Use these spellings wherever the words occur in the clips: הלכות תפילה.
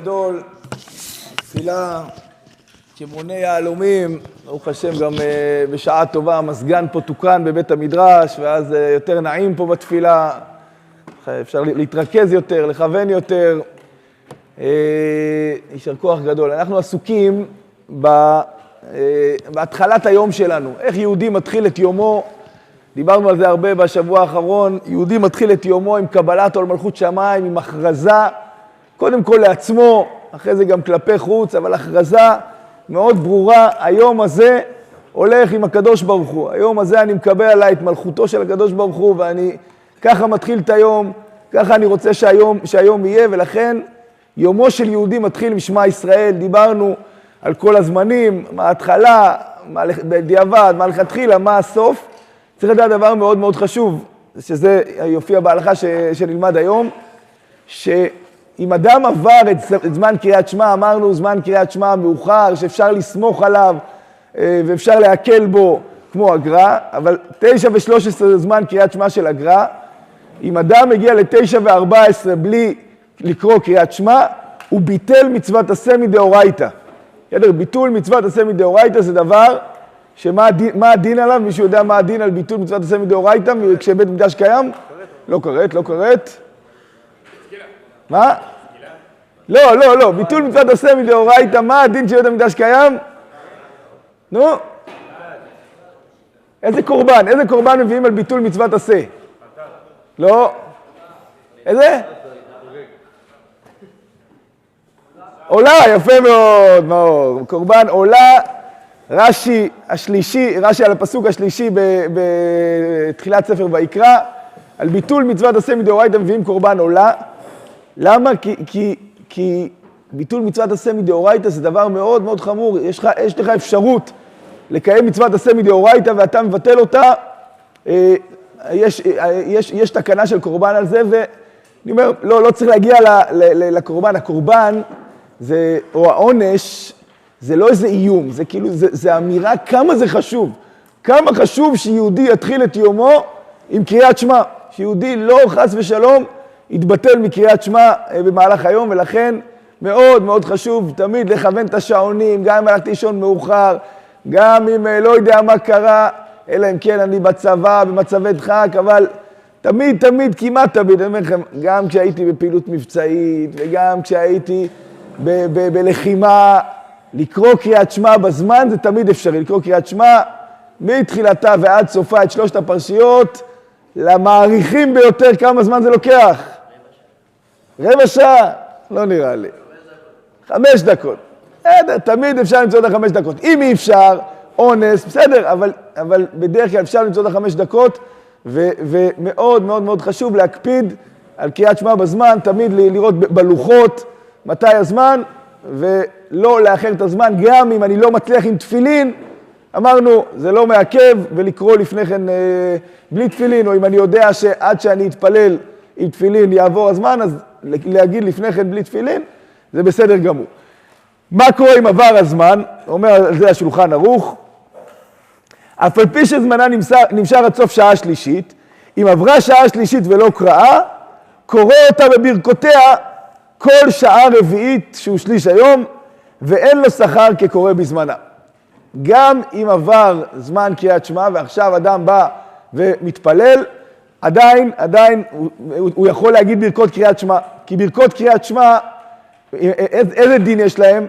גדול, תפילה שמונה יהלומים, ברוך השם גם בשעה טובה, המזגן פה תוקן בבית המדרש, ואז יותר נעים פה בתפילה, אפשר להתרכז יותר, לכוון יותר, יישר כוח גדול. אנחנו עסוקים בהתחלת היום שלנו, איך יהודי מתחיל את יומו, דיברנו על זה הרבה בשבוע האחרון, יהודי מתחיל את יומו עם קבלת עול מלכות שמיים, עם הכרזה, קודם כל לעצמו, אחרי זה גם כלפי חוץ, אבל הכרזה מאוד ברורה, היום הזה הולך עם הקדוש ברוך הוא. היום הזה אני מקבל עליי את מלכותו של הקדוש ברוך הוא, ואני ככה מתחיל את היום, ככה אני רוצה שהיום יהיה, ולכן יומו של יהודי מתחיל משמע ישראל. דיברנו על כל הזמנים, מה ההתחלה, בדיעבד, מה לכתחילה, מה הסוף. צריך לדעת דבר מאוד מאוד חשוב, שזה יופיע בהלכה שנלמד היום, אם אדם עבר את זמן קריאת שמע, אמרנו זמן קריאת שמע מאוחר, שאפשר לסמוך עליו ואפשר להקל בו כמו אגרה, אבל 9:13 זה זמן קריאת שמע של אגרה. אם אדם מגיע ל-9:14 בלי לקרוא קריאת שמע, הוא ביטל מצוות עשה מדאורייתא. ביטול מצוות עשה מדאורייתא זה דבר שמה הדין עליו? מישהו יודע מה הדין על ביטול מצוות עשה מדאורייתא כשבית מקדש קיים? לא קראת. מה? לא, ביטול מצוות עשה מדאורייתא, מה הדין של בית המקדש קיים? נו? איזה קורבן מביאים על ביטול מצוות עשה? לא. איזה? עולה, יפה מאוד, מאור. קורבן עולה, רש"י על הפסוק השלישי בתחילת ספר ויקרא, על ביטול מצוות עשה מדאורייתא מביאים קורבן עולה. למה? כי ביטול מצוות עשה מדאורייתא זה דבר מאוד מאוד חמור. יש לך אפשרות לקיים מצוות עשה מדאורייתא ואתה מבטל אותה. יש תקנה של קורבן על זה, ואני אומר, לא צריך להגיע לקורבן. הקורבן זה, או העונש, זה לא איזה איום, זה כאילו, זה אמירה כמה זה חשוב. כמה חשוב שיהודי יתחיל את יומו עם קריאת שמע. שיהודי לא חס ושלום התבטל מקריאת שמע במהלך היום, ולכן מאוד מאוד חשוב תמיד לכוון את השעונים, גם אם הלכתי לישון מאוחר, גם אם לא יודע מה קרה, אלא אם כן אני בצבא, במצבי דחק, אבל תמיד, כמעט תמיד, אני אומר לכם, גם כשהייתי בפעילות מבצעית, וגם כשהייתי בלחימה, לקרוא קריאת שמע בזמן זה תמיד אפשרי, לקרוא קריאת שמע מתחילתה ועד סופה, את שלושת הפרשיות, למעריכים ביותר, כמה זמן זה לוקח? רבע שעה? לא נראה לי. 5 דקות. בסדר, תמיד אפשר למצוא את 5 דקות. אם אי אפשר, אונס, בסדר, אבל בדרך כלל אפשר למצוא את 5 דקות, ומאוד מאוד מאוד חשוב להקפיד על קריאת שמע בזמן, תמיד לראות בלוחות מתי הזמן, ולא לאחר את הזמן, גם אם אני לא מצליח עם תפילין, אמרנו, זה לא מעכב, ולקרוא לפני כן בלי תפילין, או אם אני יודע שעד שאני אתפלל עם תפילין יעבור הזמן, אז להגיד לפני כן בלי תפילין, זה בסדר גמור. מה קורה אם עבר הזמן? אומר על זה השולחן ערוך, אף על פי שזמנה נמשך עד סוף שעה שלישית, אם עברה שעה שלישית ולא קראה, קורא אותה בברכותיה כל שעה רביעית שהוא שליש היום, ואין לו שכר כקורא בזמנה. גם אם עבר זמן קריאת שמע ועכשיו אדם בא ומתפלל, עדיין הוא יכול להגיד ברכות קריאת שמע, כי ברכות קריאת שמע, איזה דין יש להם?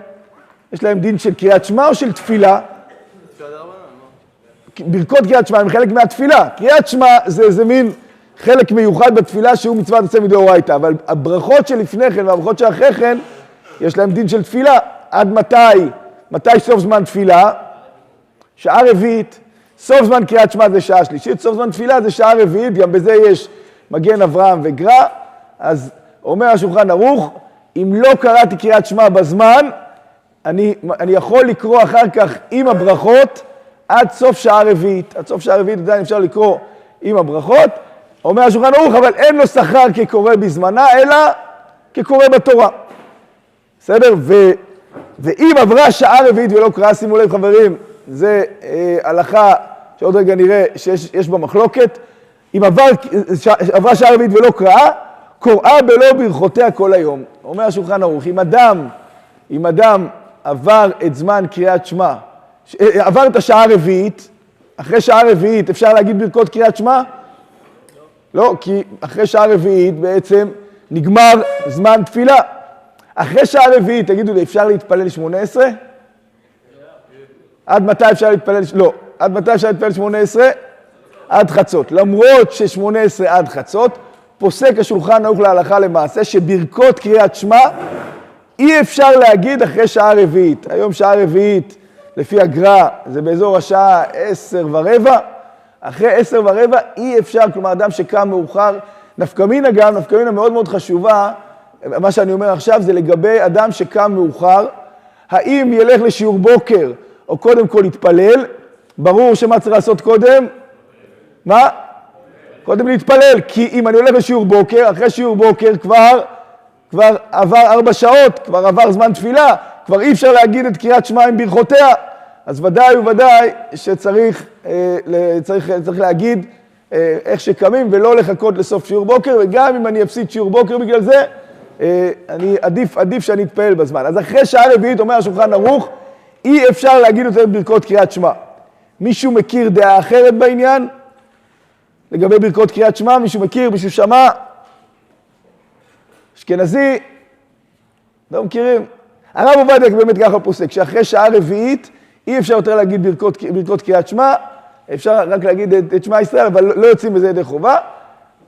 יש להם דין של קריאת שמע או של תפילה? ברכות קריאת שמע הם חלק מהתפילה. קריאת שמע זה מין חלק מיוחד בתפילה שהוא מצוות עשה מדאורייתא, אבל הברכות שלפני כן והברכות שאחרי כן, יש להם דין של תפילה. עד מתי סוף זמן תפילה? שעה רביעית. סוף זמן קריאת שמע זה שעה שלישית, סוף זמן תפילה זה שעה רביעית, גם בזה יש מגן אברהם וגרא. אז אומר השולחן ערוך, אם לא קראתי קריאת שמע בזמן, אני יכול לקרוא אחר כך עם הברכות עד סוף שעה רביעית. עד סוף שעה רביעית עדיין אפשר לקרוא עם הברכות. אומר השולחן ערוך, אבל אין לו שכר כקורא בזמנה, אלא כקורא בתורה. בסדר? ואם עברה שעה רביעית ולא קראה, שימו לב חברים, זה הלכה שעוד רגע נראה שיש בה מחלוקת, אם עברה שעה רביעית ולא קראה, קוראה בלא ברכותיה כל היום. אומר השולחן ערוך, אם אדם עבר את זמן קריאת שמע, עבר את השעה הרביעית, אחרי שעה רביעית אפשר להגיד ברכות קריאת שמע? לא, כי אחרי שעה רביעית בעצם נגמר זמן תפילה. אחרי שעה רביעית, תגידו לי, אפשר להתפלל 18? עד מתי אפשר להתפלל? לא. עד מתי אפשר להתפלל 18? עד חצות. למרות ש18 עד חצות, פוסק השולחן ערוך להלכה למעשה שברכות קריאת שמע אי אפשר להגיד אחרי שעה רביעית. היום שעה רביעית, לפי הגר"א, זה באזור השעה 10:15. אחרי 10:15 אי אפשר, כלומר אדם שקם מאוחר, נפקמינה גם, נפקמינה מאוד מאוד חשובה, מה שאני אומר עכשיו זה לגבי אדם שקם מאוחר, האם ילך לשיעור בוקר או קודם כל יתפלל, ברור שמה צריך לעשות קודם? מה? קודם להתפלל, כי אם אני הולך לשיעור בוקר, אחרי שיעור בוקר כבר עבר 4 שעות, כבר עבר זמן תפילה, כבר אי אפשר להגיד את קריאת שמע עם ברכותיה, אז ודאי וודאי שצריך צריך להגיד איך שקמים ולא לחכות לסוף שיעור בוקר, וגם אם אני אפסיד שיעור בוקר בגלל זה, אני עדיף שאני אתפעל בזמן. אז אחרי שעה רביעית אומר השולחן ערוך, אי אפשר להגיד יותר ברכות קריאת שמע. מישהו מכיר דעה אחרת בעניין? לגבי ברכות קריאת שמע, מישהו מכיר, מישהו שמע? אשכנזי? לא מכירים. הרב עובדיה באמת ככה פוסק, שאחרי שעה רביעית אי אפשר יותר להגיד ברכות קריאת שמע, אפשר רק להגיד את שמע ישראל, אבל לא יוצאים בזה ידי חובה.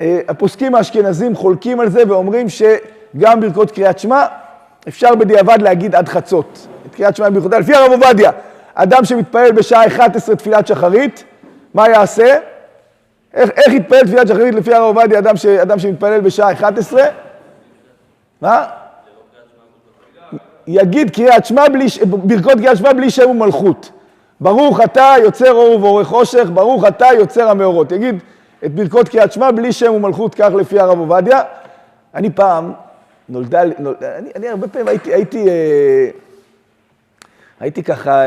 הפוסקים האשכנזים חולקים על זה ואומרים שגם ברכות קריאת שמע אפשר בדיעבד להגיד עד חצות. את קריאת שמע ברכותיה, לפי הרב עובדיה, אדם שמתפעל בשעה 11 תפילת שחרית, מה יעשה? איך יתפעל תפילת שחרית לפי הרב עובדיה, אדם שמתפעל בשעה 11? מה? יגיד קריאת שמע ברכות קריאת שמע בלי שם ומלכות. ברוך אתה יוצר אור ועורך חושך, ברוך אתה יוצר המאורות. יגיד את ברכות קריאת שמע בלי שם ומלכות, כך לפי הרב עובדיה. אני פעם אני הרבה פעמים הייתי ככה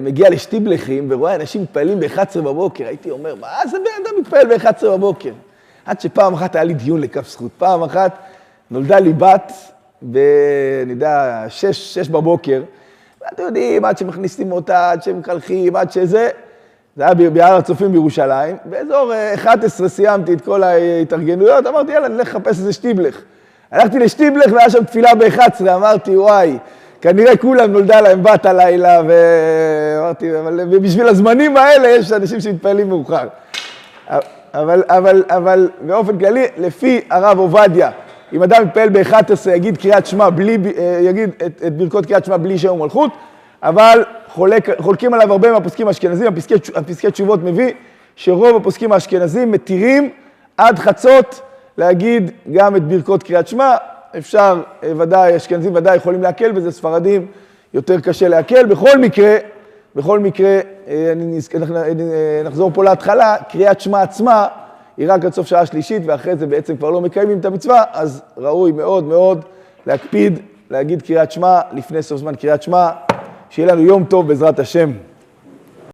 מגיע לשטיבלחים ורואה אנשים מתפעלים ב-11 בבוקר, הייתי אומר, מה זה בן אדם מתפעל ב-11 בבוקר? עד שפעם אחת היה לי דיון לכף זכות, פעם אחת נולדה לי בת שש בבוקר, ואתם יודעים, עד שמכניסים אותה, עד שמקלחים, עד שזה, זה היה בהר הצופים בירושלים, באזור 11 סיימתי את כל ההתארגנויות, אמרתי, יאללה, נלך לחפש איזה שטיבלך. הלכתי לשטיבלך והיה שם תפילה ב-11, אמרתי, וואי, כנראה כולם נולדה להם בת הלילה, ואמרתי, ובשביל הזמנים האלה יש אנשים שמתפעלים מאוחר. אבל באופן כללי, לפי הרב עובדיה, אם אדם מתפעל ב-11 יגיד קריאת שמע בלי, יגיד את ברכות קריאת שמע בלי שם ומלכות, אבל חולקים עליו הרבה מהפוסקים האשכנזים, הפסקי תשובות מביא שרוב הפוסקים האשכנזים מתירים עד חצות להגיד גם את ברכות קריאת שמע. אפשר, ודאי, אשכנזים ודאי יכולים להקל בזה, ספרדים יותר קשה להקל. בכל מקרה, נחזור פה להתחלה, קריאת שמע עצמה היא רק עד סוף שעה שלישית, ואחרי זה בעצם כבר לא מקיימים את המצווה, אז ראוי מאוד מאוד להקפיד, להגיד קריאת שמע לפני סוף זמן קריאת שמע, שיהיה לנו יום טוב בעזרת השם.